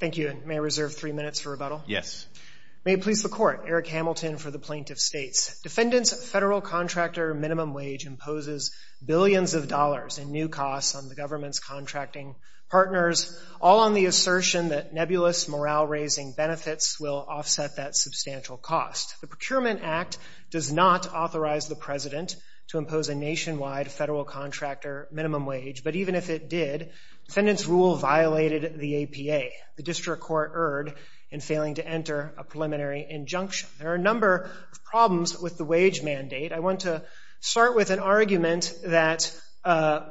Thank you, and may I reserve 3 minutes for rebuttal? Yes. May it please the Court, Eric Hamilton for the Plaintiff States. Defendants' federal contractor minimum wage imposes billions of dollars in new costs on the government's contracting partners, all on the assertion that nebulous morale-raising benefits will offset that substantial cost. The Procurement Act does not authorize the President to impose a nationwide federal contractor minimum wage, but even if it did, defendants' rule violated the APA. The district court erred in failing to enter a preliminary injunction. There are a number of problems with the wage mandate. I want to start with an argument that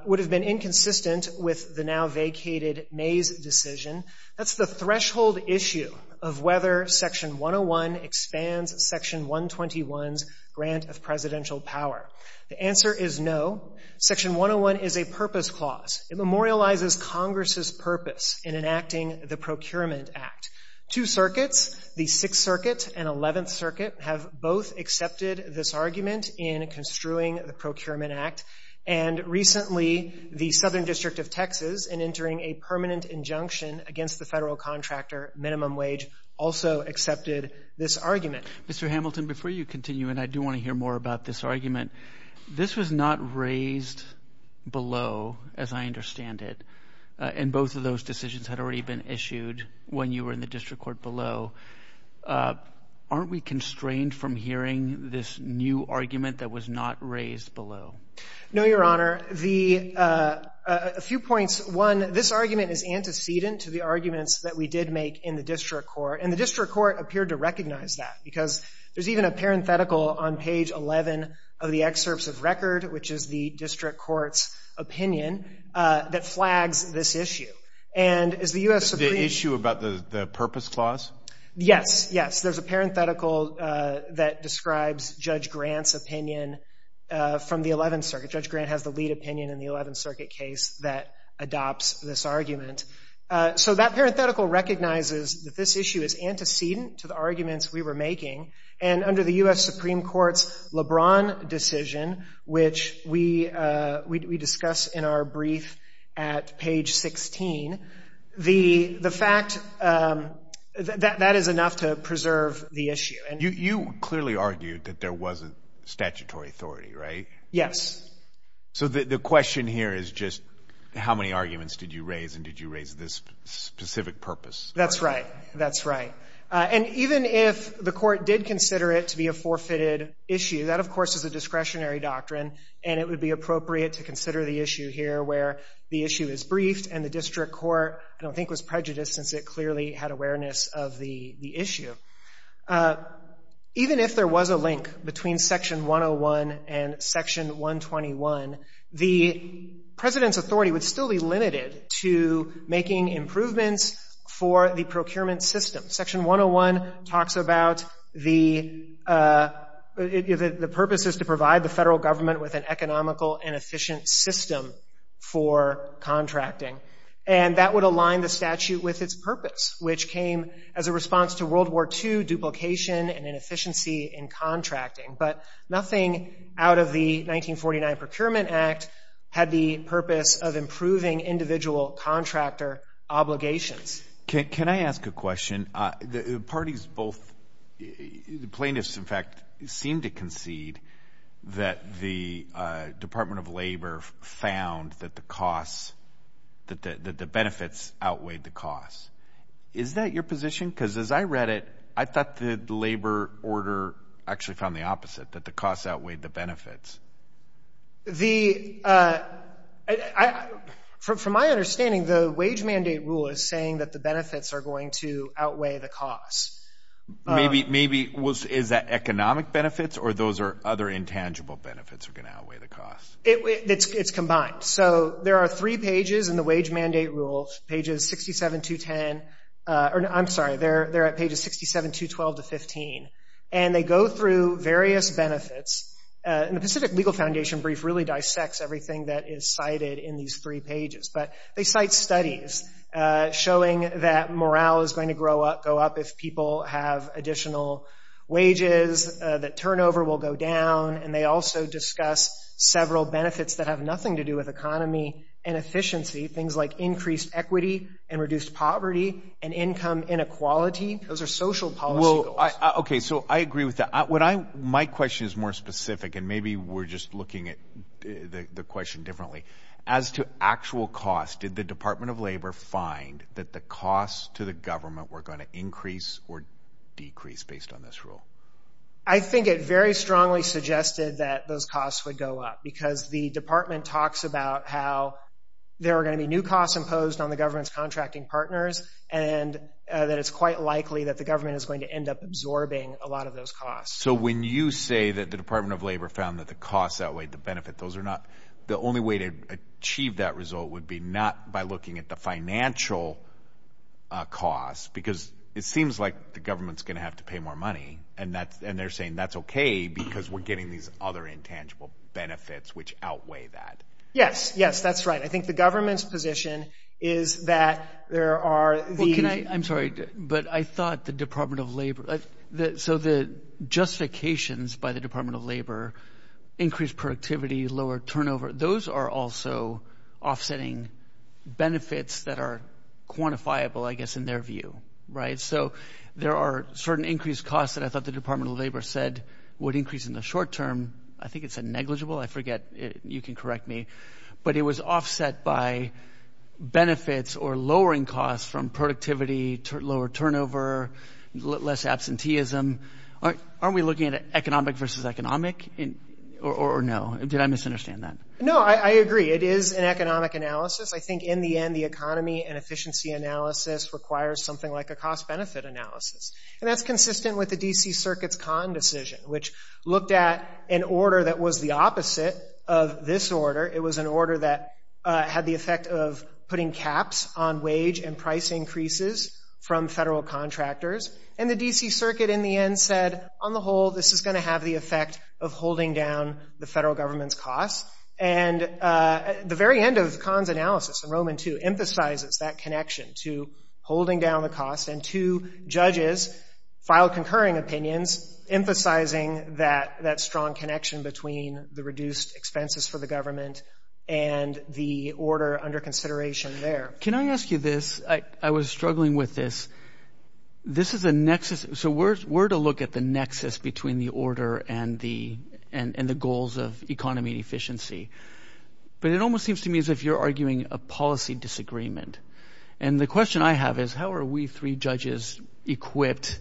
would have been inconsistent with the now vacated Mays decision. That's the threshold issue of whether Section 101 expands Section 121's grant of presidential power. The answer is no. Section 101 is a purpose clause. It memorializes Congress's purpose in enacting the Procurement Act. Two circuits, the Sixth Circuit and 11th Circuit, have both accepted this argument in construing the Procurement Act, and recently the Southern District of Texas, in entering a permanent injunction against the federal contractor minimum wage, also accepted this argument. Mr. Hamilton, before you continue, and I do want to hear more about this argument, this was not raised below, as I understand it, and both of those decisions had already been issued when you were in the district court below. Aren't we constrained from hearing this new argument that was not raised below? No, Your Honor. A few points. One, this argument is antecedent to the arguments that we did make in the district court, and the district court appeared to recognize that because there's even a parenthetical on page 11 of the excerpts of record, which is the district court's opinion, that flags this issue. And is the U.S. Supreme Court— The issue about the purpose clause? Yes. There's a parenthetical that describes Judge Grant's opinion from the 11th Circuit. Judge Grant has the lead opinion in the 11th Circuit case that adopts this argument. So that parenthetical recognizes that this issue is antecedent to the arguments we were making, and under the U.S. Supreme Court's LeBron decision, which we discuss in our brief at page 16, the fact that is enough to preserve the issue. And you clearly argued that there wasn't statutory authority, right? Yes. So the question here is just, how many arguments did you raise, and did you raise this specific purpose? That's right. And even if the court did consider it to be a forfeited issue, that, of course, is a discretionary doctrine, and it would be appropriate to consider the issue here where the issue is briefed, and the district court, I don't think, was prejudiced since it clearly had awareness of the issue. Even if there was a link between Section 101 and Section 121, the President's authority would still be limited to making improvements for the procurement system. Section 101 talks about the purpose is to provide the federal government with an economical and efficient system for contracting. And that would align the statute with its purpose, which came as a response to World War II duplication and inefficiency in contracting. But nothing out of the 1949 Procurement Act had the purpose of improving individual contractor obligations. Can I ask a question? The parties the plaintiffs, in fact, seem to concede that the Department of Labor found that the costs, that the benefits outweighed the costs. Is that your position? Because as I read it, I thought the labor order actually found the opposite, that the costs outweighed the benefits. From my understanding, the wage mandate rule is saying that the benefits are going to outweigh the costs. Is that economic benefits, or those are other intangible benefits are going to outweigh the cost? It's combined. So there are 3 pages in the wage mandate rule, pages 67-210, they're at pages 67-212 to 15, and they go through various benefits. And the Pacific Legal Foundation brief really dissects everything that is cited in these 3 pages. But they cite studies showing that morale is going to go up if people have additional wages, that turnover will go down, and they also discuss several benefits that have nothing to do with economy and efficiency, things like increased equity and reduced poverty and income inequality. Those are social policy goals. Okay, so I agree with that. My question is more specific, and maybe we're just looking at the question differently. As to actual cost, did the Department of Labor find that the costs to the government were going to increase or decrease based on this rule? I think it very strongly suggested that those costs would go up because the department talks about how there are going to be new costs imposed on the government's contracting partners and that it's quite likely that the government is going to end up absorbing a lot of those costs. So when you say that the Department of Labor found that the costs outweighed the benefit, those are not – the only way to achieve that result would be not by looking at the financial costs because – it seems like the government's going to have to pay more money, and they're saying that's okay because we're getting these other intangible benefits which outweigh that. Yes, that's right. I think the government's position is that there are the— Well, I'm sorry, but I thought the Department of Labor— so the justifications by the Department of Labor, increased productivity, lower turnover, those are also offsetting benefits that are quantifiable, I guess, in their view. Right. So there are certain increased costs that I thought the Department of Labor said would increase in the short term. I think it's a negligible. I forget. You can correct me. But it was offset by benefits or lowering costs from productivity, lower turnover, less absenteeism. Aren't we looking at economic versus economic? Or no? Did I misunderstand that? No, I agree. It is an economic analysis. I think in the end, the economy and efficiency analysis requires something like a cost-benefit analysis. And that's consistent with the D.C. Circuit's Khan decision, which looked at an order that was the opposite of this order. It was an order that had the effect of putting caps on wage and price increases from federal contractors. And the D.C. Circuit in the end said, on the whole, this is going to have the effect of holding down the federal government's costs. And at the very end of Kahn's analysis in Roman II emphasizes that connection to holding down the costs, and two judges filed concurring opinions emphasizing that strong connection between the reduced expenses for the government and the order under consideration there. Can I ask you this? I was struggling with this. This is a nexus. So we're to look at the nexus between the order and the goals of economy and efficiency. But it almost seems to me as if you're arguing a policy disagreement. And the question I have is, how are we three judges equipped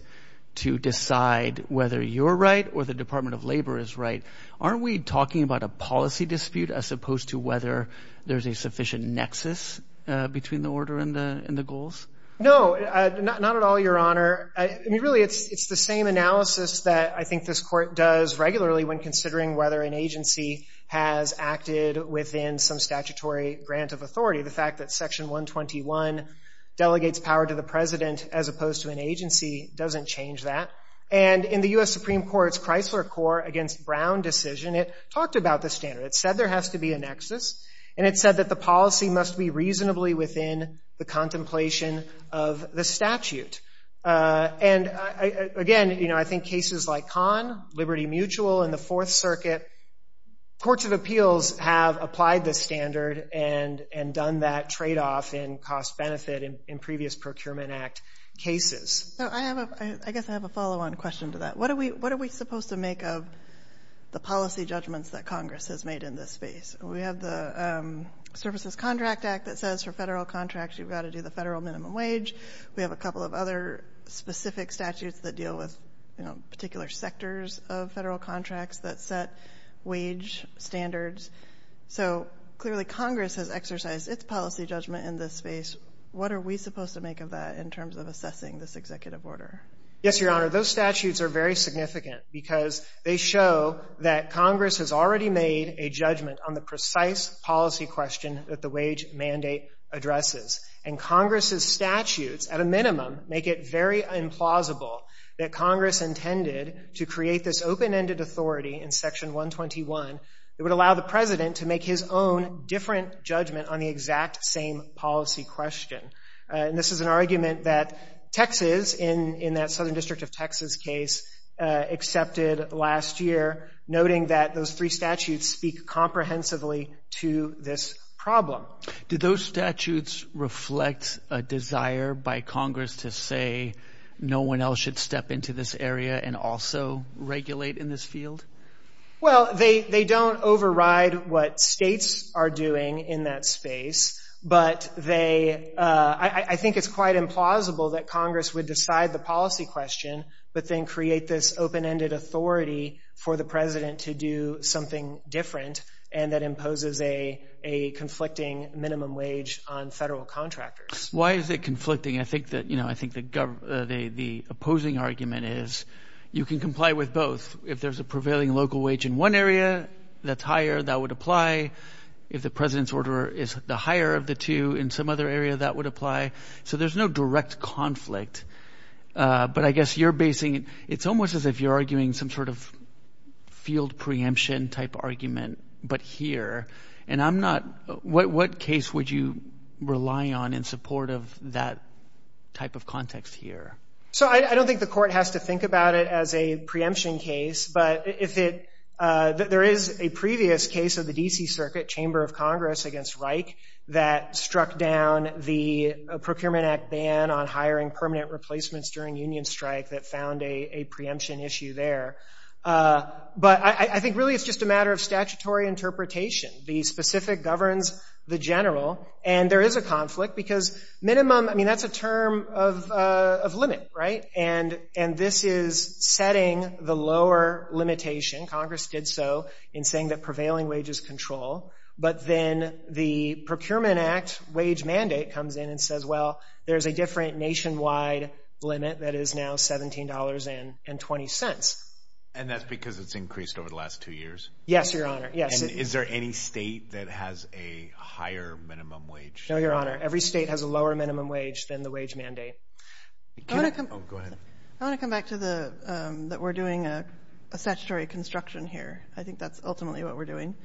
to decide whether you're right or the Department of Labor is right? Aren't we talking about a policy dispute as opposed to whether there's a sufficient nexus between the order and the goals? No, not at all, Your Honor. I mean, really, it's the same analysis that I think this court does regularly when considering whether an agency has acted within some statutory grant of authority. The fact that Section 121 delegates power to the president as opposed to an agency doesn't change that. And in the U.S. Supreme Court's Chrysler Corp. against Brown decision, it talked about the standard. It said there has to be a nexus, and it said that the policy must be reasonably within the contemplation of the statute. And I think cases like Khan, Liberty Mutual, and the Fourth Circuit, courts of appeals have applied this standard and done that trade-off in cost-benefit in previous Procurement Act cases. So I guess I have a follow-on question to that. What are we supposed to make of the policy judgments that Congress has made in this space? We have the Services Contract Act that says for federal contracts you've got to do the federal minimum wage. We have a couple of other specific statutes that deal with, particular sectors of federal contracts that set wage standards. So clearly Congress has exercised its policy judgment in this space. What are we supposed to make of that in terms of assessing this executive order? Yes, Your Honor. Those statutes are very significant because they show that Congress has already made a judgment on the precise policy question that the wage mandate addresses. And Congress's statutes, at a minimum, make it very implausible that Congress intended to create this open-ended authority in Section 121 that would allow the president to make his own different judgment on the exact same policy question. And this is an argument that Texas, in that Southern District of Texas case, accepted last year, noting that those three statutes speak comprehensively to this problem. Did those statutes reflect a desire by Congress to say no one else should step into this area and also regulate in this field? Well, they don't override what states are doing in that space, but I think it's quite implausible that Congress would decide the policy question but then create this open-ended authority for the president to do something different, and that imposes a conflicting minimum wage on federal contractors. Why is it conflicting? I think that, the opposing argument is you can comply with both. If there's a prevailing local wage in one area that's higher, that would apply. If the president's order is the higher of the two in some other area, that would apply. So there's no direct conflict. But I guess you're basing it, it's almost as if you're arguing some sort of field preemption type argument, but here, and I'm not, what case would you rely on in support of that type of context here? So I don't think the court has to think about it as a preemption case, but if it, there is a previous case of the D.C. Circuit, Chamber of Congress against Reich, that struck down the Procurement Act ban on hiring permanent replacements during union strike that found a preemption issue there. But I think really it's just a matter of statutory interpretation. The specific governs the general, and there is a conflict because minimum, that's a term of limit, right? And this is setting the lower limitation. Congress did so in saying that prevailing wages control, but then the Procurement Act wage mandate comes in and says, well, there's a different nationwide limit that is now $17.20. And that's because it's increased over the last 2 years? Yes, Your Honor. Yes. And is there any state that has a higher minimum wage? No, Your Honor. Every state has a lower minimum wage than the wage mandate. Go ahead. I want to come back to the that we're doing a statutory construction here. I think that's ultimately what we're doing.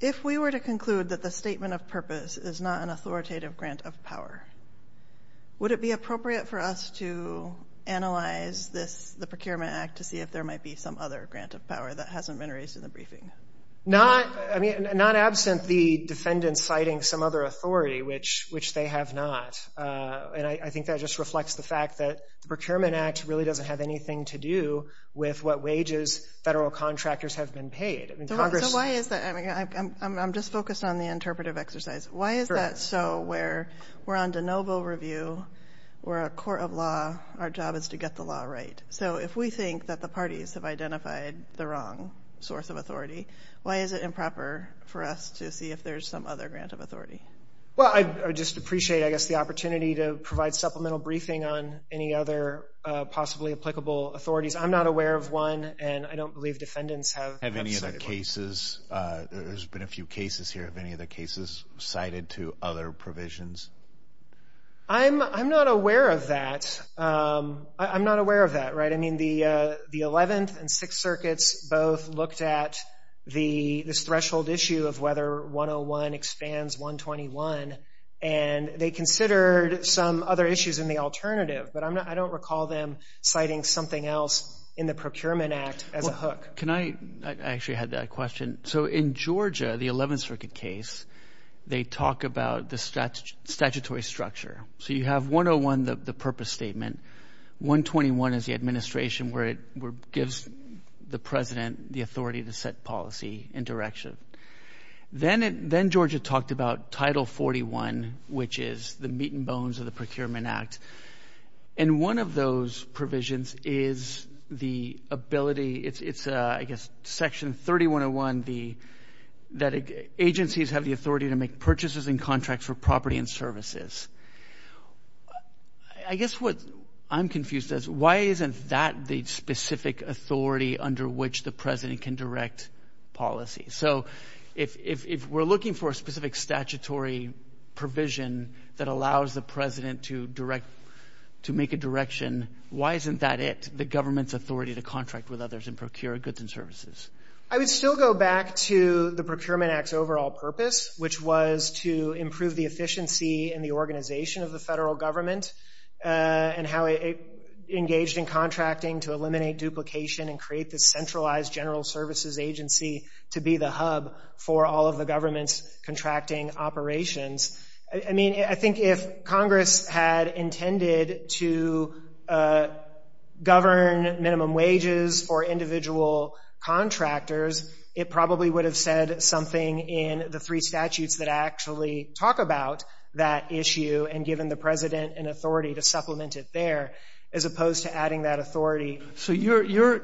If we were to conclude that the statement of purpose is not an authoritative grant of power, would it be appropriate for us to analyze this, the Procurement Act, to see if there might be some other grant of power that hasn't been raised in the briefing? Not absent the defendant citing some other authority, which they have not. And I think that just reflects the fact that the Procurement Act really doesn't have anything to do with what wages federal contractors have been paid. So why is that? I'm just focused on the interpretive exercise. Why is that so where we're on de novo review? We're a court of law. Our job is to get the law right. So if we think that the parties have identified the wrong source of authority, why is it improper for us to see if there's some other grant of authority? Well, I just appreciate, the opportunity to provide supplemental briefing on any other possibly applicable authorities. I'm not aware of one, and I don't believe defendants have any other cases. There's been a few cases here. Have any other cases cited to other provisions? I'm not aware of that. I'm not aware of that, right? The 11th and 6th Circuits both looked at this threshold issue of whether 101 expands 121, and they considered some other issues in the alternative, but I don't recall them citing something else in the Procurement Act as a hook. I actually had that question. So in Georgia, the 11th Circuit case, they talk about the statutory structure. So you have 101, the purpose statement. 121 is the administration where it gives the president the authority to set policy and direction. Then Georgia talked about Title 41, which is the meat and bones of the Procurement Act. And one of those provisions is the ability, it's Section 3101, that agencies have the authority to make purchases and contracts for property and services. I guess what I'm confused is, why isn't that the specific authority under which the president can direct policy? So if we're looking for a specific statutory provision that allows the president to make a direction, why isn't that it, the government's authority to contract with others and procure goods and services? I would still go back to the Procurement Act's overall purpose, which was to improve the efficiency and the organization of the federal government, and how it engaged in contracting to eliminate duplication and create this centralized general services agency to be the hub for all of the government's contracting operations. I mean, I think if Congress had intended to govern minimum wages for individual contractors, it probably would have said something in the three statutes that actually talk about that issue and given the president an authority to supplement it there, as opposed to adding that authority. So you're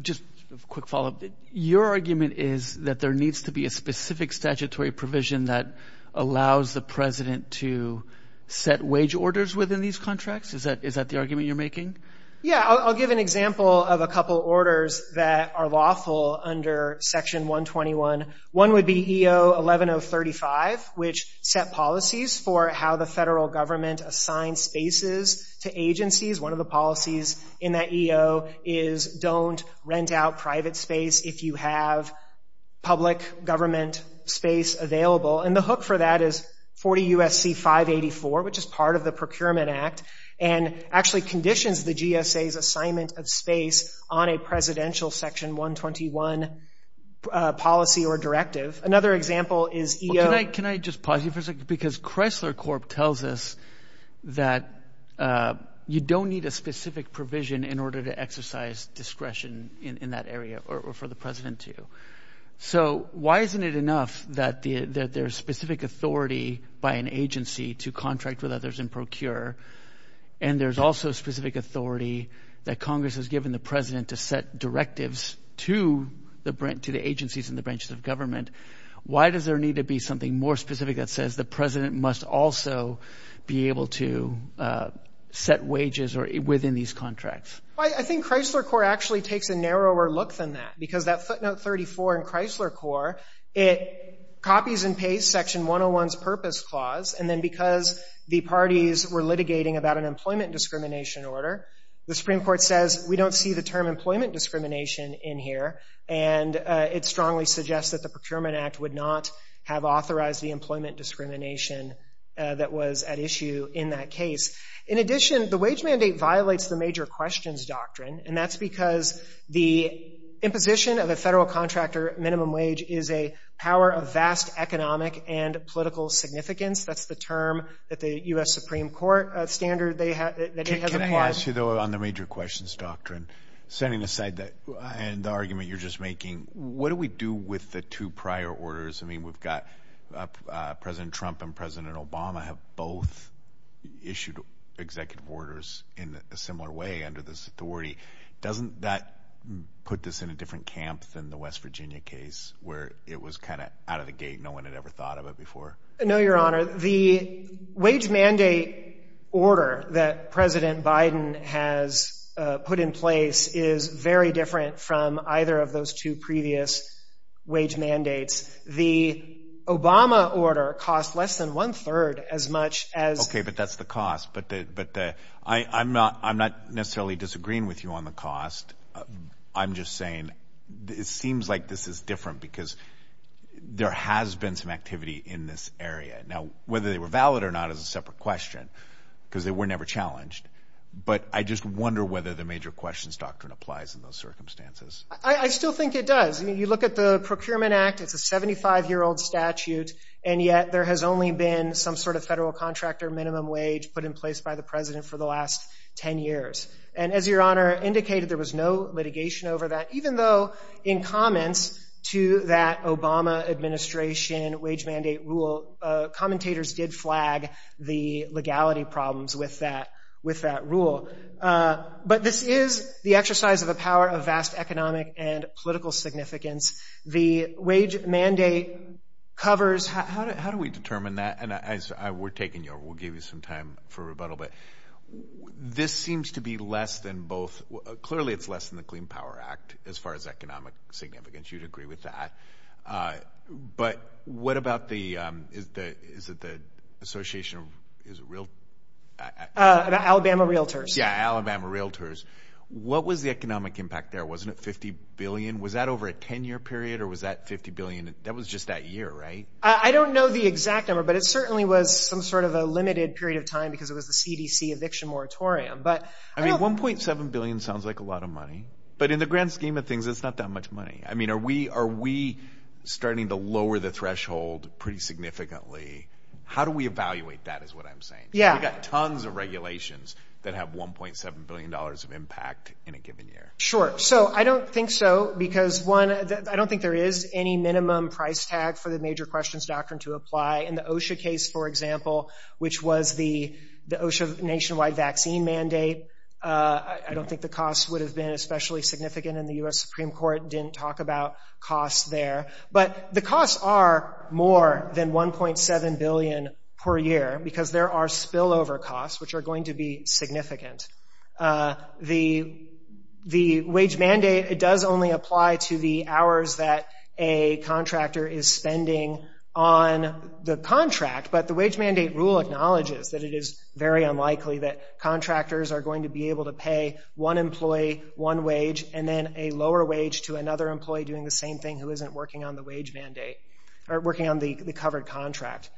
just a quick follow-up. Your argument is that there needs to be a specific statutory provision that allows the president to set wage orders within these contracts? Is that the argument you're making? Yeah, I'll give an example of a couple orders that are lawful under Section 121. One would be EO 11035, which set policies for how the federal government assigns spaces to agencies. One of the policies in that EO is don't rent out private space if you have public government space available. And the hook for that is 40 USC 584, which is part of the Procurement Act, and actually conditions the GSA's assignment of space on a presidential Section 121 policy or directive. Another example is EO. Well, can I just pause you for a second? Because Chrysler Corp. tells us that you don't need a specific provision in order to exercise discretion in that area or for the president to. So why isn't it enough that that there's specific authority by an agency to contract with others and procure? And there's also specific authority that Congress has given the president to set directives to the agencies and the branches of government. Why does there need to be something more specific that says the president must also be able to set wages or within these contracts? Well, I think Chrysler Corp. actually takes a narrower look than that, because that footnote 34 in Chrysler Corp., it copies and pastes Section 101's purpose clause, and then because the parties were litigating about an employment discrimination order, the Supreme Court says we don't see the term employment discrimination in here, and it strongly suggests that the Procurement Act would not have authorized the employment discrimination that was at issue in that case. In addition, the wage mandate violates the major questions doctrine, and that's because the imposition of a federal contractor minimum wage is a power of vast economic and political significance. That's the term that the U.S. Supreme Court standard applied. Can I ask you, though, on the major questions doctrine, setting aside that and the argument you're just making, what do we do with the two prior orders? I mean, we've got President Trump and President Obama have both issued executive orders in a similar way under this authority. Doesn't that put this in a different camp than the West Virginia case, where it was kind of out of the gate? No one had ever thought of it before. No, Your Honor. The wage mandate order that President Biden has put in place is very different from either of those two previous wage mandates. The Obama order cost less than one-third as much as— Okay, but that's the cost. I'm not necessarily disagreeing with you on the cost. I'm just saying it seems like this is different because there has been some activity in this area. Now, whether they were valid or not is a separate question because they were never challenged. But I just wonder whether the major questions doctrine applies in those circumstances. I still think it does. You look at the Procurement Act, it's a 75-year-old statute, and yet there has only been some sort of federal contractor minimum wage put in place by the president for the last 10 years. And as Your Honor indicated, there was no litigation over that, even though in comments to that Obama administration wage mandate rule, commentators did flag the legality problems with that rule. But this is the exercise of a power of vast economic and political significance. The wage mandate covers— How do we determine that? And we're taking you over. We'll give you some time for rebuttal, but this seems to be less than both. Clearly, it's less than the Clean Power Act as far as economic significance. You'd agree with that. But what about the Association of Alabama Realtors? Yeah, Alabama Realtors. What was the economic impact there? Wasn't it $50 billion? Was that over a 10-year period, or was that $50 billion? That was just that year, right? I don't know the exact number, but it certainly was some sort of a limited period of time because it was the CDC eviction moratorium. But I mean, $1.7 billion sounds like a lot of money, but in the grand scheme of things, it's not that much money. I mean, are we starting to lower the threshold pretty significantly? How do we evaluate that is what I'm saying. Yeah. We've got tons of regulations that have $1.7 billion of impact in a given year. Sure. So I don't think so because, one, I don't think there is any minimum price tag for the major questions doctrine to apply. In the OSHA case, for example, which was the OSHA nationwide vaccine mandate, I don't think the costs would have been especially significant, and the U.S. Supreme Court didn't talk about costs there. But the costs are more than $1.7 billion per year because there are spillover costs, which are going to be significant. The wage mandate, it does only apply to the hours that a contractor is spending on the contract, but the wage mandate rule acknowledges that it is very unlikely that contractors are going to be able to pay one employee one wage and then a lower wage to another employee doing the same thing who isn't working on the wage mandate or working on the covered contract.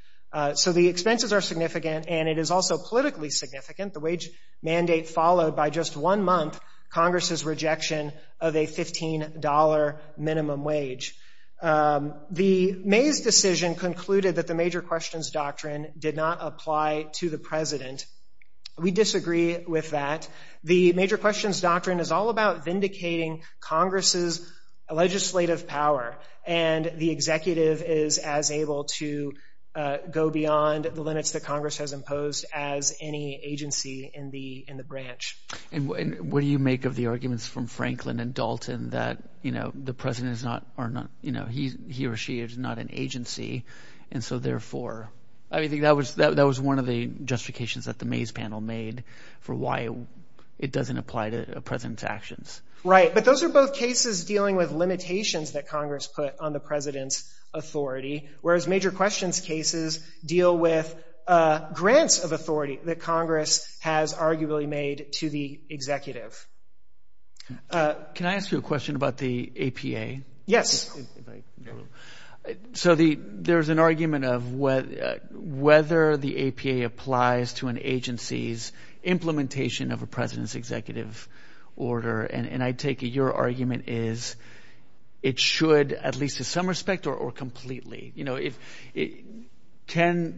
So the expenses are significant, and it is also politically significant. The wage mandate followed by just 1 month Congress's rejection of a $15 minimum wage. The Mays decision concluded that the major questions doctrine did not apply to the president. We disagree with that. The major questions doctrine is all about vindicating Congress's legislative power, and the executive is as able to go beyond the limits that Congress has imposed as any agency in the branch. And what do you make of the arguments from Franklin and Dalton that, you know, the president is not, or not, you know, he or she is not an agency, and so therefore, I mean, I think that was one of the justifications that the Mays panel made for why it doesn't apply to a president's actions. Right, but those are both cases dealing with limitations that Congress put on the president's authority, whereas major questions cases deal with grants of authority that Congress has arguably made to the executive. Can I ask you a question about the APA? Yes. So there's an argument of whether the APA applies to an agency's implementation of a president's executive order, and I take it your argument is it should, at least to some respect, or completely. You know,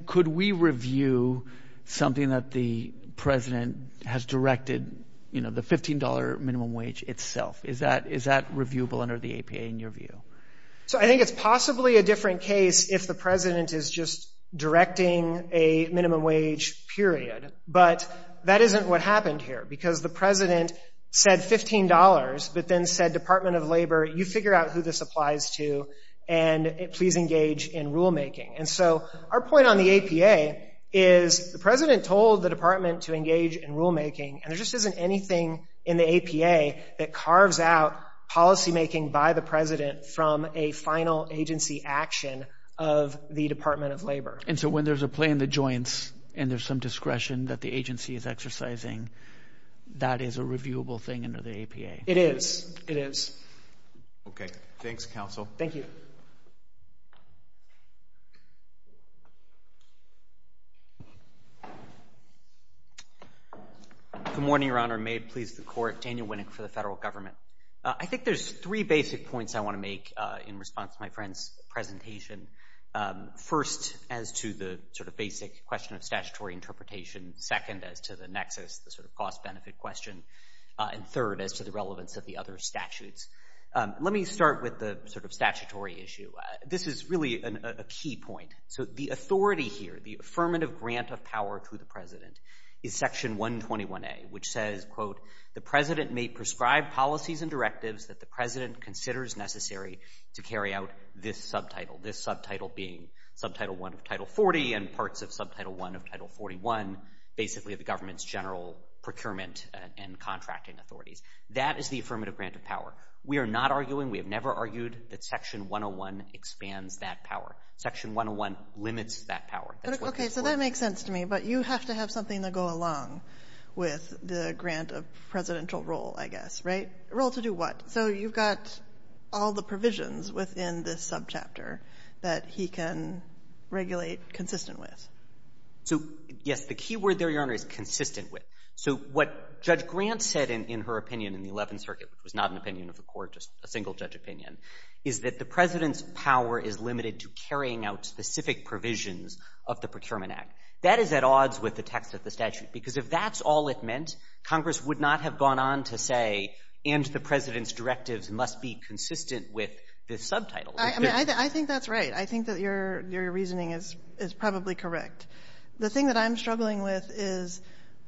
could we review something that the president has directed, you know, the $15 minimum wage itself? Is that reviewable under the APA in your view? So I think it's possibly a different case if the president is just directing a minimum wage, period. But that isn't what happened here, because the president said $15, but then said, Department of Labor, you figure out who this applies to, and please engage in rulemaking. And so our point on the APA is the president told the department to engage in rulemaking, and there just isn't anything in the APA that carves out policymaking by the president from a final agency action of the Department of Labor. And so when there's a play in the joints and there's some discretion that the agency is exercising, that is a reviewable thing under the APA. It is. It is. Okay. Thanks, counsel. Thank you. Good morning, Your Honor. May it please the court. Daniel Winnick for the federal government. I think there's three basic points I want to make in response to my friend's presentation. First, as to the sort of basic question of statutory interpretation. Second, as to the nexus, the sort of cost-benefit question. And third, as to the relevance of the other statutes. Let me start with the sort of statutory issue. This is really a key point. So the authority here, the affirmative grant of power to the president, is Section 121A, which says, quote, the president may prescribe policies and directives that the president considers necessary to carry out this subtitle being Subtitle 1 of Title 40 and parts of Subtitle 1 of Title 41, basically the government's general procurement and contracting authorities. That is the affirmative grant of power. We are not arguing, we have never argued that Section 101 expands that power. Section 101 limits that power. That's okay, so that makes sense to me, but you have to have something to go along with the grant of presidential role, I guess, right? Role to do what? So you've got all the provisions within this subchapter that he can regulate consistent with. So, yes, the key word there, Your Honor, is consistent with. So what Judge Grant said in her opinion in the 11th Circuit, which was not an opinion of the court, just a single-judge opinion, is that the president's power is limited to carrying out specific provisions of the Procurement Act. That is at odds with the text of the statute, because if that's all it meant, Congress would not have gone on to say, and the president's directives must be consistent with this subtitle. I think that's right. I think that your reasoning is probably correct. The thing that I'm struggling with is,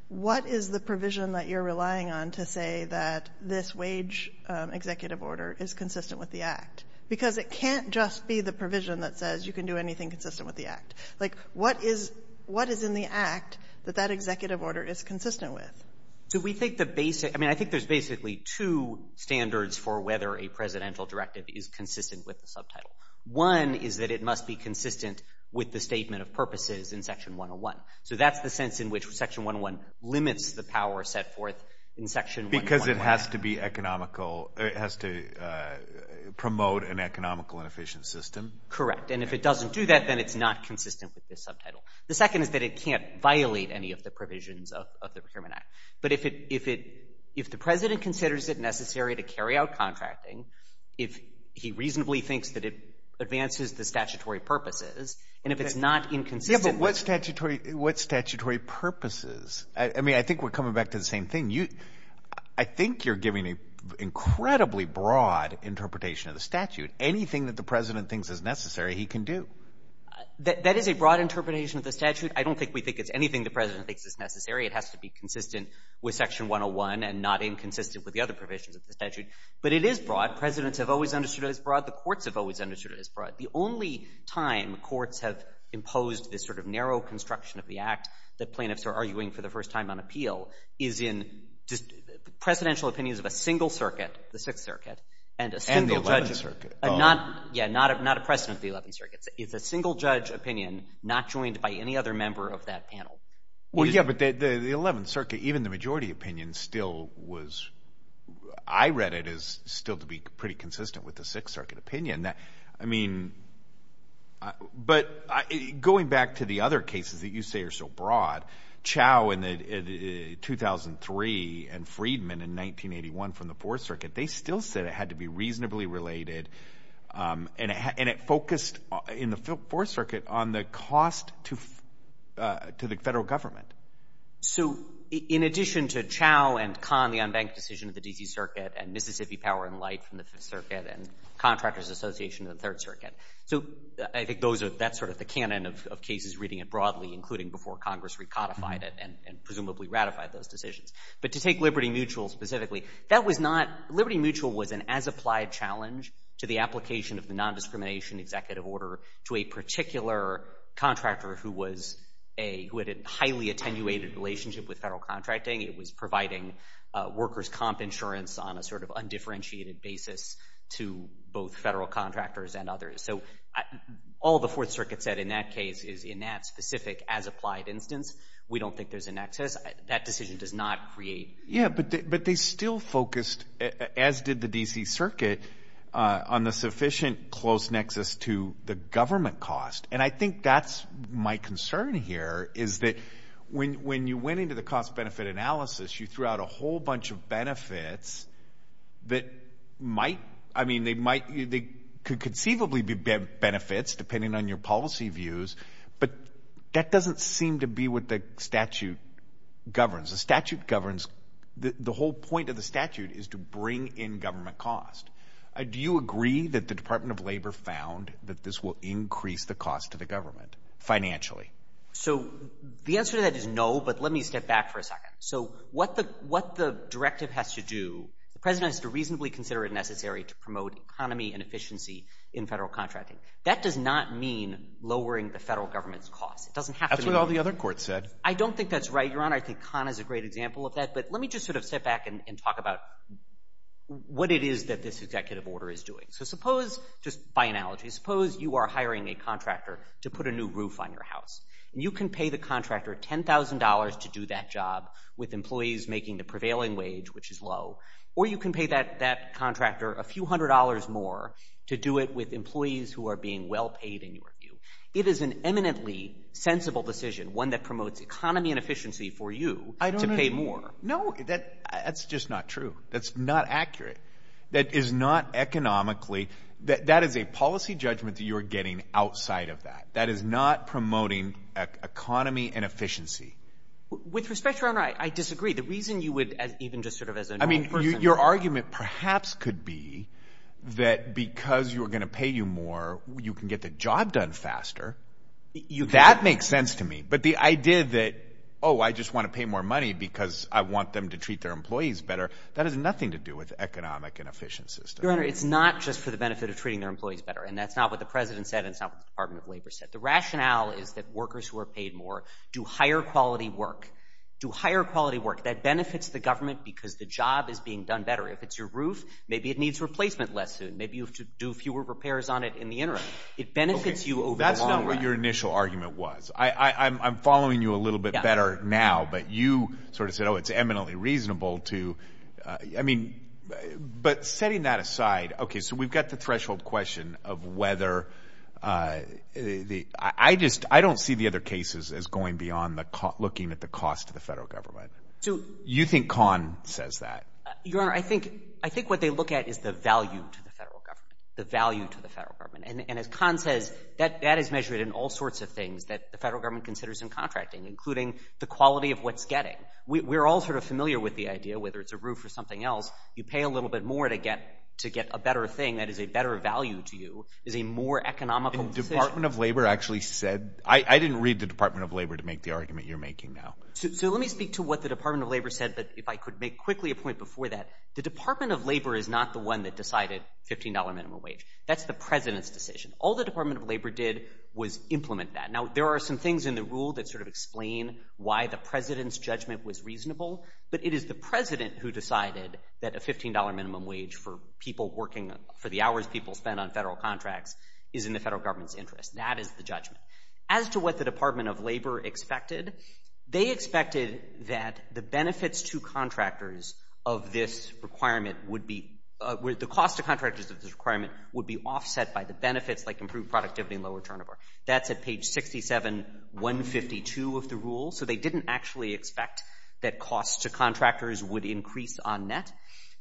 what is the provision that you're relying on to say that this wage executive order is consistent with the Act? Because it can't just be the provision that says you can do anything consistent with the Act. Like, what is in the Act that executive order is consistent with? So we think I think there's basically two standards for whether a presidential directive is consistent with the subtitle. One is that it must be consistent with the statement of purposes in Section 101. So that's the sense in which Section 101 limits the power set forth in Section 101. Because it has to be economical, it has to promote an economical and efficient system. Correct. And if it doesn't do that, then it's not consistent with this subtitle. The second is that it can't violate any of the provisions of the Procurement Act. But if the president considers it necessary to carry out contracting, if he reasonably thinks that it advances the statutory purposes, and if it's not inconsistent. Yeah, but what statutory purposes? I mean, I think we're coming back to the same thing. I think you're giving an incredibly broad interpretation of the statute. Anything that the president thinks is necessary, he can do. That is a broad interpretation of the statute. I don't think we think it's anything the president thinks is necessary. It has to be consistent with Section 101 and not inconsistent with the other provisions of the statute. But it is broad. Presidents have always understood it as broad. The courts have always understood it as broad. The only time courts have imposed this sort of narrow construction of the Act that plaintiffs are arguing for the first time on appeal is in just presidential opinions of a single circuit, the Sixth Circuit, and a single judge. Not a precedent of the 11th Circuit. It's a single judge opinion, not joined by any other member of that panel. But the 11th Circuit, even the majority opinion still was, I read it as still to be pretty consistent with the Sixth Circuit opinion. Going back to the other cases that you say are so broad, Chow in the 2003 and Friedman in 1981 from the Fourth Circuit, they still said it had to be reasonably related, and it focused in the Fourth Circuit on the cost to the federal government. So in addition to Chow and Khan, the Unbanked decision of the D.C. Circuit, and Mississippi Power and Light from the Fifth Circuit, and Contractors Association of the Third Circuit. So I think that's sort of the canon of cases reading it broadly, including before Congress recodified it and presumably ratified those decisions. But to take Liberty Mutual specifically, Liberty Mutual was an as-applied challenge to the application of the non-discrimination executive order to a particular contractor who had a highly attenuated relationship with federal contracting. It was providing workers' comp insurance on a sort of undifferentiated basis to both federal contractors and others. So all the Fourth Circuit said in that case is in that specific as-applied instance, we don't think there's a nexus. That decision does not create. Yeah, but they still focused, as did the D.C. Circuit, on the sufficient close nexus to the government cost. And I think that's my concern here is that when you went into the cost-benefit analysis, you threw out a whole bunch of benefits that they could conceivably be benefits depending on your policy views, but that doesn't seem to be what the statute governs. The statute governs, the whole point of the statute is to bring in government cost. Do you agree that the Department of Labor found that this will increase the cost to the government financially? So the answer to that is no, but let me step back for a second. So what the directive has to do, the president has to reasonably consider it necessary to promote economy and efficiency in federal contracting. That does not mean lowering the federal government's costs. It doesn't have to. That's what all the other courts said. I don't think that's right, Your Honor. I think Khan is a great example of that. But let me just sort of step back and talk about what it is that this executive order is doing. So suppose, just by analogy, suppose you are hiring a contractor to put a new roof on your house. You can pay the contractor $10,000 to do that job with employees making the prevailing wage, which is low, or you can pay that contractor a few $100s more to do it with employees who are being well paid in your view. It is an eminently sensible decision, one that promotes economy and efficiency for you to pay more. No, that's just not true. That's not accurate. That is not economically – that is a policy judgment that you are getting outside of that. That is not promoting economy and efficiency. With respect, Your Honor, I disagree. The reason you would – even just sort of as a normal person – your argument perhaps could be that because you are going to pay you more, you can get the job done faster. That makes sense to me. But the idea that, oh, I just want to pay more money because I want them to treat their employees better, that has nothing to do with economic and efficient system. Your Honor, it's not just for the benefit of treating their employees better, and that's not what the President said and it's not what the Department of Labor said. The rationale is that workers who are paid more do higher quality work. Do higher quality work. That benefits the government because the job is being done better. If it's your roof, maybe it needs replacement less soon. Maybe you have to do fewer repairs on it in the interim. It benefits you over the long run. That's not what your initial argument was. I'm following you a little bit better now, but you sort of said, oh, it's eminently reasonable to but setting that aside, okay, so we've got the threshold question of whether I don't see the other cases as going beyond looking at the cost to the federal government. So you think Khan says that? Your Honor, I think what they look at is the value to the federal government, and as Khan says, that is measured in all sorts of things that the federal government considers in contracting, including the quality of what's getting. We're all sort of familiar with the idea, whether it's a roof or something else, you pay a little bit more to get a better thing that is a better value to you, is a more economical decision. The Department of Labor actually said – I didn't read the Department of Labor to make the argument you're making now. So let me speak to what the Department of Labor said, but if I could make quickly a point before that. The Department of Labor is not the one that decided $15 minimum wage. That's the President's decision. All the Department of Labor did was implement that. Now, there are some things in the rule that sort of explain why the President's judgment was reasonable, but it is the President who decided that a $15 minimum wage for people working for the hours people spend on federal contracts is in the federal government's interest. That is the judgment. As to what the Department of Labor expected, they expected that the benefits to contractors of this requirement would be the cost to contractors of this requirement would be offset by the benefits like improved productivity and lower turnover. That's at page 67,152 of the rule. So they didn't actually expect that costs to contractors would increase on net.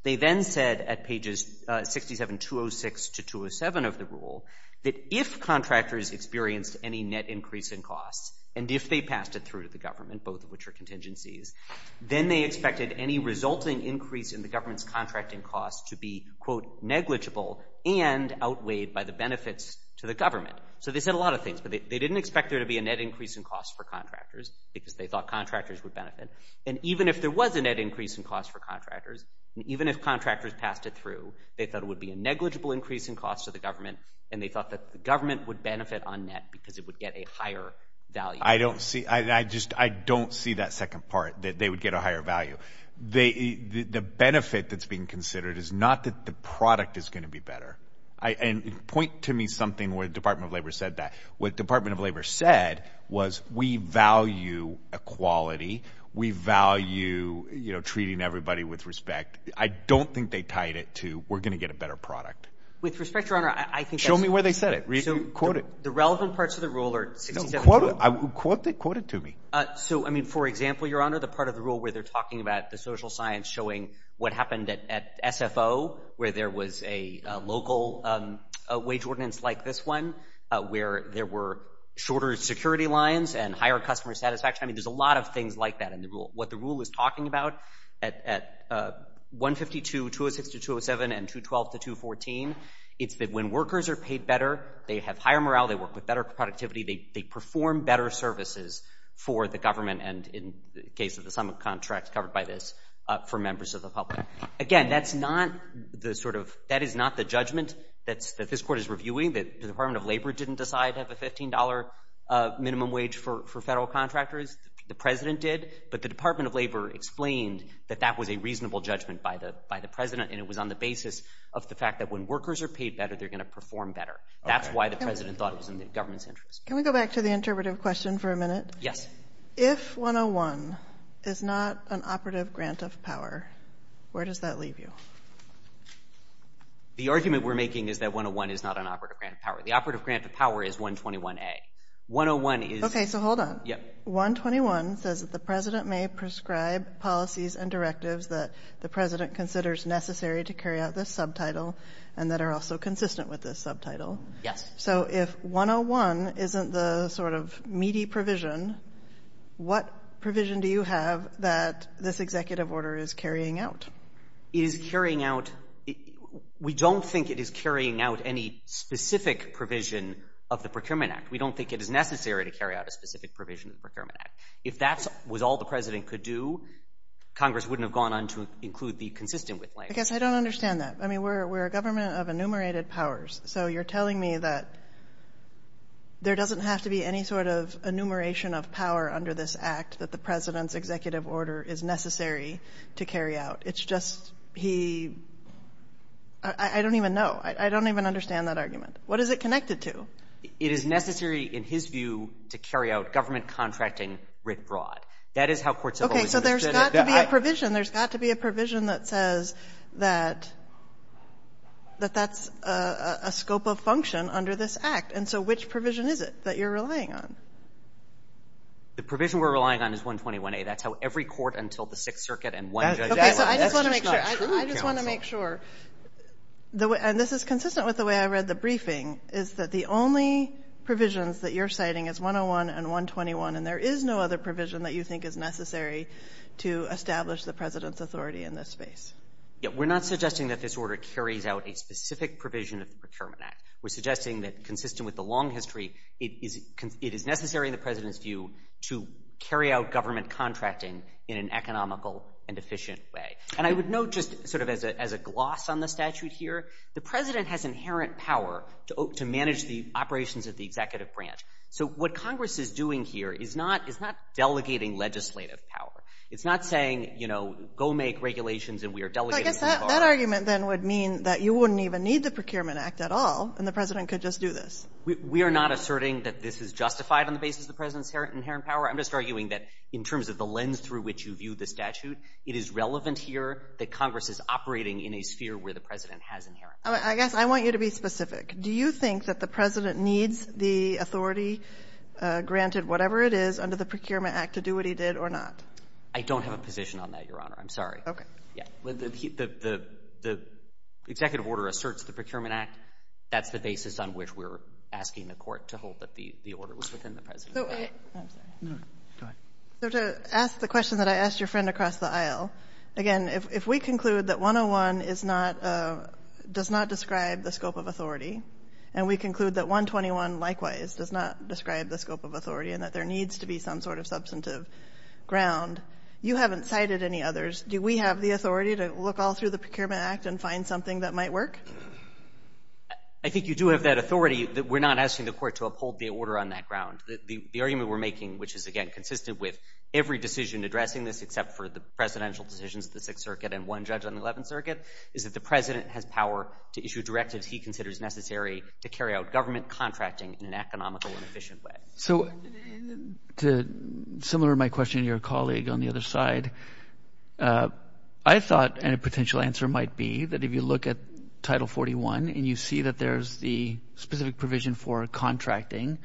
They then said at pages 67,206 to 207 of the rule that if contractors experienced any net increase in costs and if they passed it through to the government, both of which are contingencies, then they expected any resulting increase in the government's contracting costs to be, quote, negligible and outweighed by the benefits to the government. So they said a lot of things, but they didn't expect there to be a net increase in costs for contractors because they thought contractors would benefit. And even if there was a net increase in costs for contractors, and even if contractors passed it through, they thought it would be a negligible increase in costs to the government, and they thought that the government would benefit on net because it would get a higher value. I don't see that second part, that they would get a higher value. The benefit that's being considered is not that the product is going to be better. And point to me something where the Department of Labor said that. What the Department of Labor said was we value equality. We value, treating everybody with respect. I don't think they tied it to we're going to get a better product. With respect, Your Honor, I think show me where they said it. Quote it. The relevant parts of the rule are 67. No, quote it to me. For example, Your Honor, the part of the rule where they're talking about the social science showing what happened at SFO, where there was a local wage ordinance like this one, where there were shorter security lines and higher customer satisfaction. There's a lot of things like that in the rule. What the rule is talking about at 152, 206 to 207, and 212 to 214, it's that when workers are paid better, they have higher morale, they work with better productivity, they perform better services for the government and, in the case of the sum of contracts covered by this, for members of the public. Again, that is not the judgment that this Court is reviewing, that the Department of Labor didn't decide to have a $15 minimum wage for federal contractors. The president did, but the Department of Labor explained that that was a reasonable judgment by the president, and it was on the basis of the fact that when workers are paid better, they're going to perform better. Okay. That's why the president thought it was in the government's interest. Can we go back to the interpretive question for a minute? Yes. If 101 is not an operative grant of power, where does that leave you? The argument we're making is that 101 is not an operative grant of power. The operative grant of power is 121A. 101 is... Okay, so hold on. Yep. 121 says that the president may prescribe policies and directives that the president considers necessary to carry out this subtitle and that are also consistent with this subtitle. Yes. So if 101 isn't the sort of meaty provision, what provision do you have that this executive order is carrying out? It is carrying out... We don't think it is carrying out any specific provision of the Procurement Act. We don't think it is necessary to carry out a specific provision of the Procurement Act. If that was all the president could do, Congress wouldn't have gone on to include the consistent with language. I guess I don't understand that. I mean, we're a government of enumerated powers. So you're telling me that there doesn't have to be any sort of enumeration of power under this act that the president's executive order is necessary to carry out. It's just I don't even know. I don't even understand that argument. What is it connected to? It is necessary, in his view, to carry out government contracting writ broad. That is how courts have always understood it. Okay, so there's got to be a provision. There's got to be a provision that says that that's a scope of function under this act. And so which provision is it that you're relying on? The provision we're relying on is 121A. That's how every court until the Sixth Circuit and one judge. Okay, so I just want to make sure. I just want to make sure. And this is consistent with the way I read the briefing, is that the only provisions that you're citing is 101 and 121, and there is no other provision that you think is necessary to establish the president's authority in this space. Yeah, we're not suggesting that this order carries out a specific provision of the Procurement Act. We're suggesting that, consistent with the long history, it is necessary in the president's view to carry out government contracting in an economical and efficient way. And I would note, just sort of as a gloss on the statute here, the president has inherent power to manage the operations of the executive branch. So what Congress is doing here is not delegating legislative power. It's not saying, go make regulations and we are delegating. I guess that argument then would mean that you wouldn't even need the Procurement Act at all, and the president could just do this. We are not asserting that this is justified on the basis of the president's inherent power. I'm just arguing that in terms of the lens through which you view the statute, it is relevant here that Congress is operating in a sphere where the president has inherent power. I guess I want you to be specific. Do you think that the president needs the authority granted, whatever it is, under the Procurement Act to do what he did or not? I don't have a position on that, Your Honor. I'm sorry. Okay. Yeah. The executive order asserts the Procurement Act. That's the basis on which we're asking the court to hold that the order was within the president. So, I'm sorry. No, go ahead. So to ask the question that I asked your friend across the aisle, again, if we conclude that 101 is not does not describe the scope of authority, and we conclude that 121 likewise does not describe the scope of authority, and that there needs to be some sort of substantive ground. You haven't cited any others. Do we have the authority to look all through the Procurement Act and find something that might work? I think you do have that authority. That we're not asking the court to uphold the order on that ground. The argument we're making, which is, again, consistent with every decision addressing this except for the presidential decisions of the Sixth Circuit and one judge on the 11th Circuit, is that the president has power to issue directives he considers necessary to carry out government contracting in an economical and efficient way. So, similar to my question to your colleague on the other side, I thought a potential answer might be that if you look at Title 41 and you see that there's the specific provision for contracting,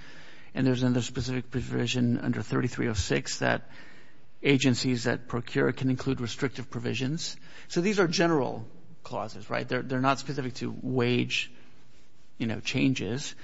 and there's another specific provision under 3306 that agencies that procure can include restrictive provisions. So these are general clauses, right? They're not specific to wage, changes.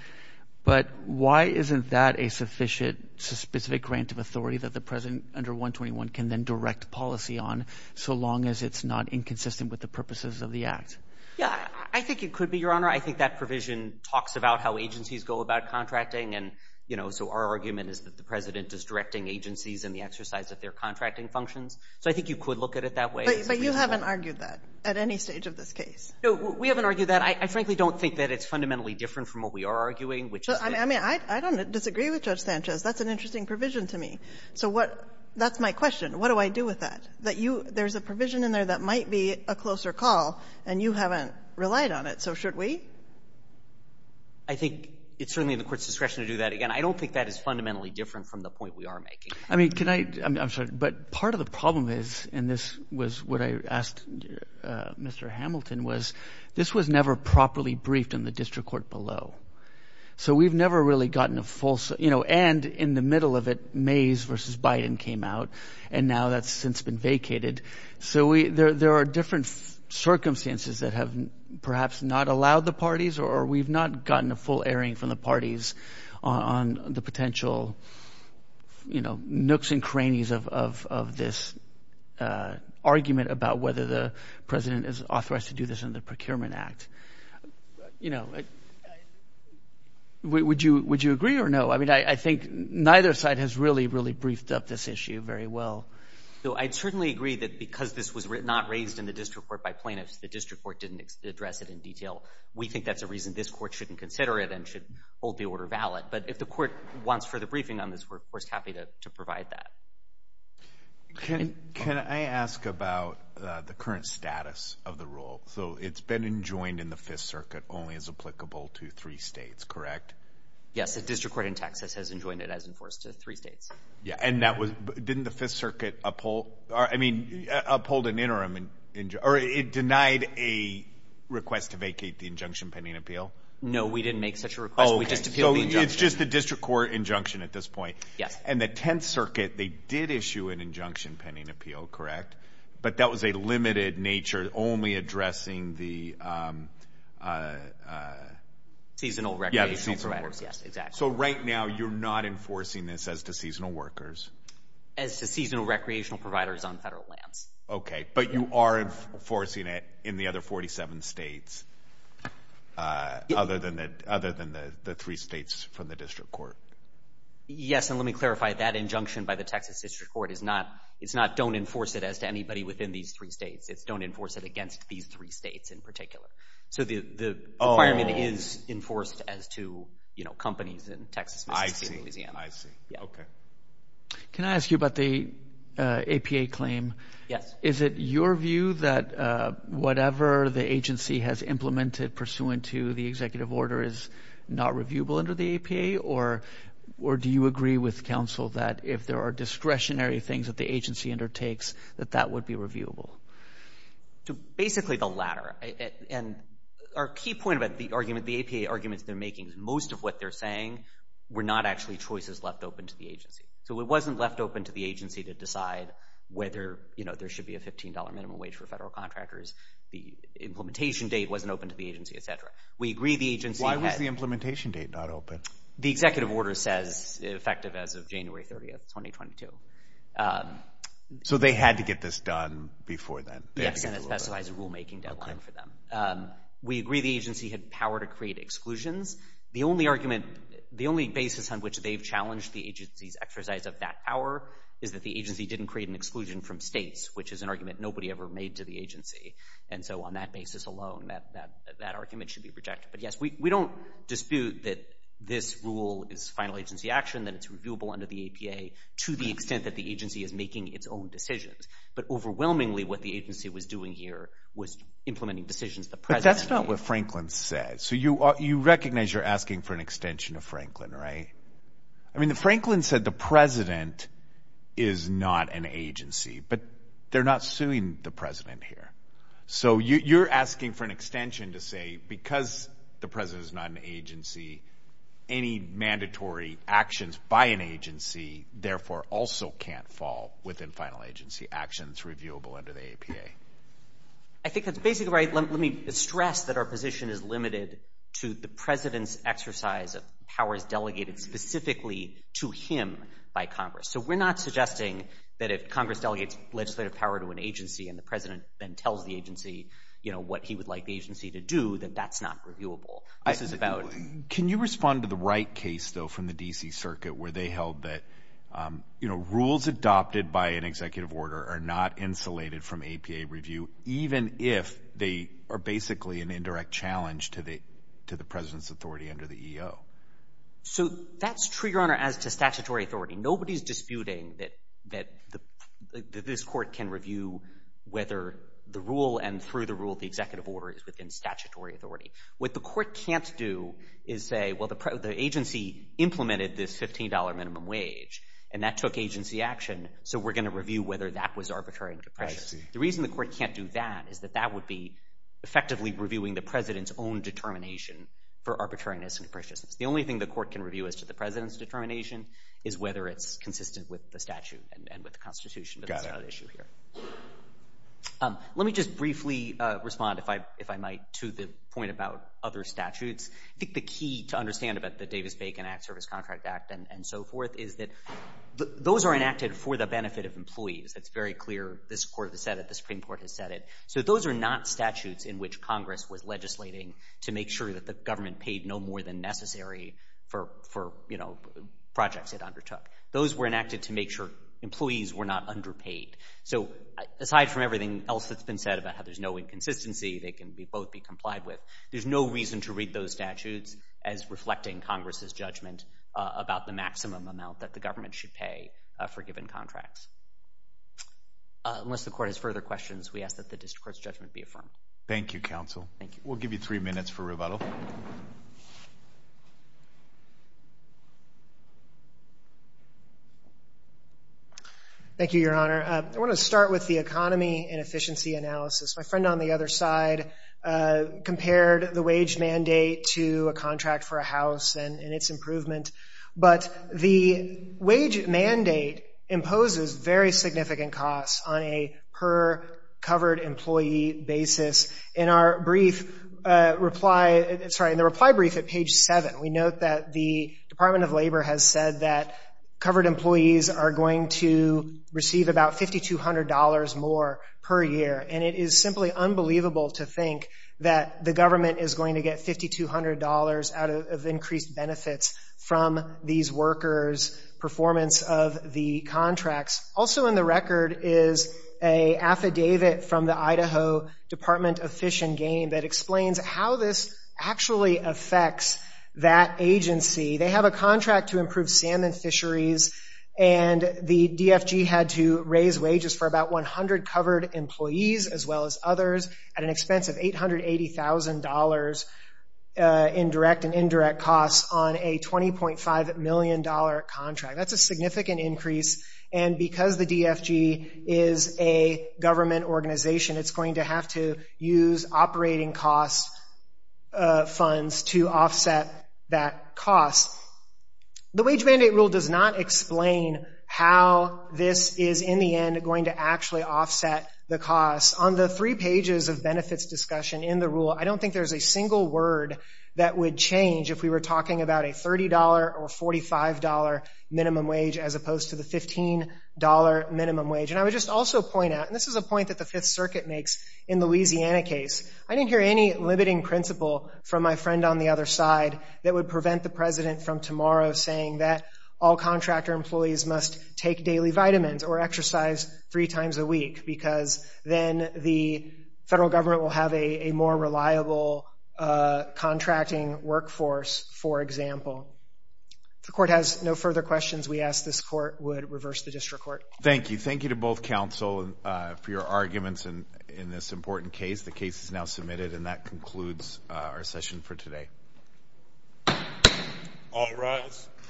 But why isn't that a sufficient specific grant of authority that the president under 121 can then direct policy on, so long as it's not inconsistent with the purposes of the act? Yeah, I think it could be, Your Honor. I think that provision talks about how agencies go about contracting, and you know, so our argument is that the president is directing agencies in the exercise of their contracting functions. So I think you could look at it that way. But you haven't argued that at any stage of this case. No, we haven't argued that. I frankly don't think that it's fundamentally different from what we are arguing, which is I don't disagree with Judge Sanchez. That's an interesting provision to me. So that's my question. What do I do with that? There's a provision in there that might be a closer call, and you haven't relied on it. So should we? I think it's certainly in the court's discretion to do that. Again, I don't think that is fundamentally different from the point we are making. I mean, I'm sorry, but part of the problem is, and this was what I asked Mr. Hamilton, was this was never properly briefed in the district court below. So we've never really gotten a full, you know, and in the middle of it, Mays versus Biden came out, and now that's since been vacated. So there are different circumstances that have perhaps not allowed the parties, or we've not gotten a full airing from the parties on the potential, you know, nooks and crannies of this argument about whether the president is authorized to do this under the Procurement Act. You know, would you agree or no? I mean, I think neither side has really briefed up this issue very well. So I'd certainly agree that because this was not raised in the district court by plaintiffs, the district court didn't address it in detail. We think that's a reason this court shouldn't consider it and should hold the order valid. But if the court wants further briefing on this, we're, of course, happy to provide that. Can I ask about the current status of the rule? So it's been enjoined in the Fifth Circuit only as applicable to 3 states, correct? Yes, the district court in Texas has enjoined it as enforced to 3 states. Yeah, and didn't the Fifth Circuit uphold an interim injunction, or it denied a request to vacate the injunction pending appeal? No, we didn't make such a request. We just appealed the injunction. It's just the district court injunction at this point. Yes. And the 10th Circuit, they did issue an injunction pending appeal, correct? But that was a limited nature, only addressing the seasonal recreational providers. Yes, exactly. So right now you're not enforcing this as to seasonal workers? As to seasonal recreational providers on federal lands. Okay, but you are enforcing it in the other 47 states? Other than the 3 states from the district court. Yes, and let me clarify, that injunction by the Texas district court is not don't enforce it as to anybody within these 3 states. It's don't enforce it against these 3 states in particular. So the requirement is enforced as to, you know, companies in Texas, Mississippi, and Louisiana. I see. Yeah. Okay. Can I ask you about the APA claim? Yes. Is it your view that whatever the agency has implemented pursuant to the executive order is not reviewable under the APA, or do you agree with counsel that if there are discretionary things that the agency undertakes, that would be reviewable? So basically the latter. And our key point about the APA arguments they're making is most of what they're saying were not actually choices left open to the agency. So it wasn't left open to the agency to decide whether, you know, there should be a $15 minimum wage for federal contractors. The implementation date wasn't open to the agency, et cetera. We agree the agency Why was the implementation date not open? The executive order says effective as of January 30th, 2022. So they had to get this done before then. Yes, and it specifies a rulemaking deadline for them. We agree the agency had power to create exclusions. The only basis on which they've challenged the agency's exercise of that power is that the agency didn't create an exclusion from states, which is an argument nobody ever made to the agency. And so on that basis alone, that argument should be rejected. But yes, we don't dispute that this rule is final agency action, that it's reviewable under the APA to the extent that the agency is making its own decisions. But overwhelmingly what the agency was doing here was implementing decisions the president made. But that's not what Franklin said. So you recognize you're asking for an extension of Franklin, right? I mean, Franklin said the president is not an agency, but they're not suing the president here. So you're asking for an extension to say because the president is not an agency, any mandatory actions by an agency, therefore, also can't fall within final agency actions reviewable under the APA. I think that's basically right. Let me stress that our position is limited to the president's exercise of powers delegated specifically to him by Congress. So we're not suggesting that if Congress delegates legislative power to an agency and the president then tells the agency, you know, what he would like the agency to do, that that's not reviewable. This is about... Can you respond to the Wright case, though, from the D.C. Circuit, where they held that, you know, rules adopted by an executive order are not insulated from APA review, even if they are basically an indirect challenge to the president's authority under the EO? So that's true, Your Honor, as to statutory authority. Nobody's disputing that this court can review whether the rule and through the rule the executive order is within statutory authority. What the court can't do is say, well, the agency implemented this $15 minimum wage, and that took agency action, so we're going to review whether that was arbitrary and capricious. The reason the court can't do that is that that would be effectively reviewing the president's own determination for arbitrariness and capriciousness. The only thing the court can review as to the president's determination is whether it's consistent with the statute and with the Constitution, but that's not an issue here. Let me just briefly respond, if I might, to the point about other statutes. I think the key to understand about the Davis-Bacon Act, Service Contract Act, and so forth is that those are enacted for the benefit of employees. That's very clear. This court has said it. The Supreme Court has said it. So those are not statutes in which Congress was legislating to make sure that the government paid no more than necessary for you know, projects it undertook. Those were enacted to make sure employees were not underpaid. So aside from everything else that's been said about how there's no inconsistency, they can both be complied with, there's no reason to read those statutes as reflecting Congress's judgment about the maximum amount that the government should pay for given contracts. Unless the court has further questions, we ask that the district court's judgment be affirmed. Thank you, counsel. Thank you. We'll give you 3 minutes for rebuttal. Thank you, Your Honor. I want to start with the economy and efficiency analysis. My friend on the other side compared the wage mandate to a contract for a house and its improvement. But the wage mandate imposes very significant costs on a per-covered employee basis. In our brief in the reply brief at page 7, we note that the Department of Labor has said that covered employees are going to receive about $5,200 more per year. And it is simply unbelievable to think that the government is going to get $5,200 out of increased benefits from these workers' performance of the contracts. Also in the record is an affidavit from the Idaho Department of Fish and Game that explains how this actually affects that agency. They have a contract to improve salmon fisheries, and the DFG had to raise wages for about 100 covered employees as well as others at an expense of $880,000 in direct and indirect costs on a $20.5 million contract. That's a significant increase, and because the DFG is a government organization, it's going to have to use operating costs funds to offset that cost. The wage mandate rule does not explain how this is in the end going to actually offset the costs. On the 3 pages of benefits discussion in the rule, I don't think there's a single word that would change if we were talking about a $30 or $45 minimum wage as opposed to the $15 minimum wage. And I would just also point out, and this is a point that the Fifth Circuit makes in the Louisiana case, I didn't hear any limiting principle from my friend on the other side that would prevent the president from tomorrow saying that all contractor employees must take daily vitamins or exercise 3 times a week, because then the federal government will have a more reliable contracting workforce, for example. If the court has no further questions, we ask this court would reverse the district court. Thank you. Thank you to both counsel for your arguments in this important case. The case is now submitted, and that concludes our session for today. All rise.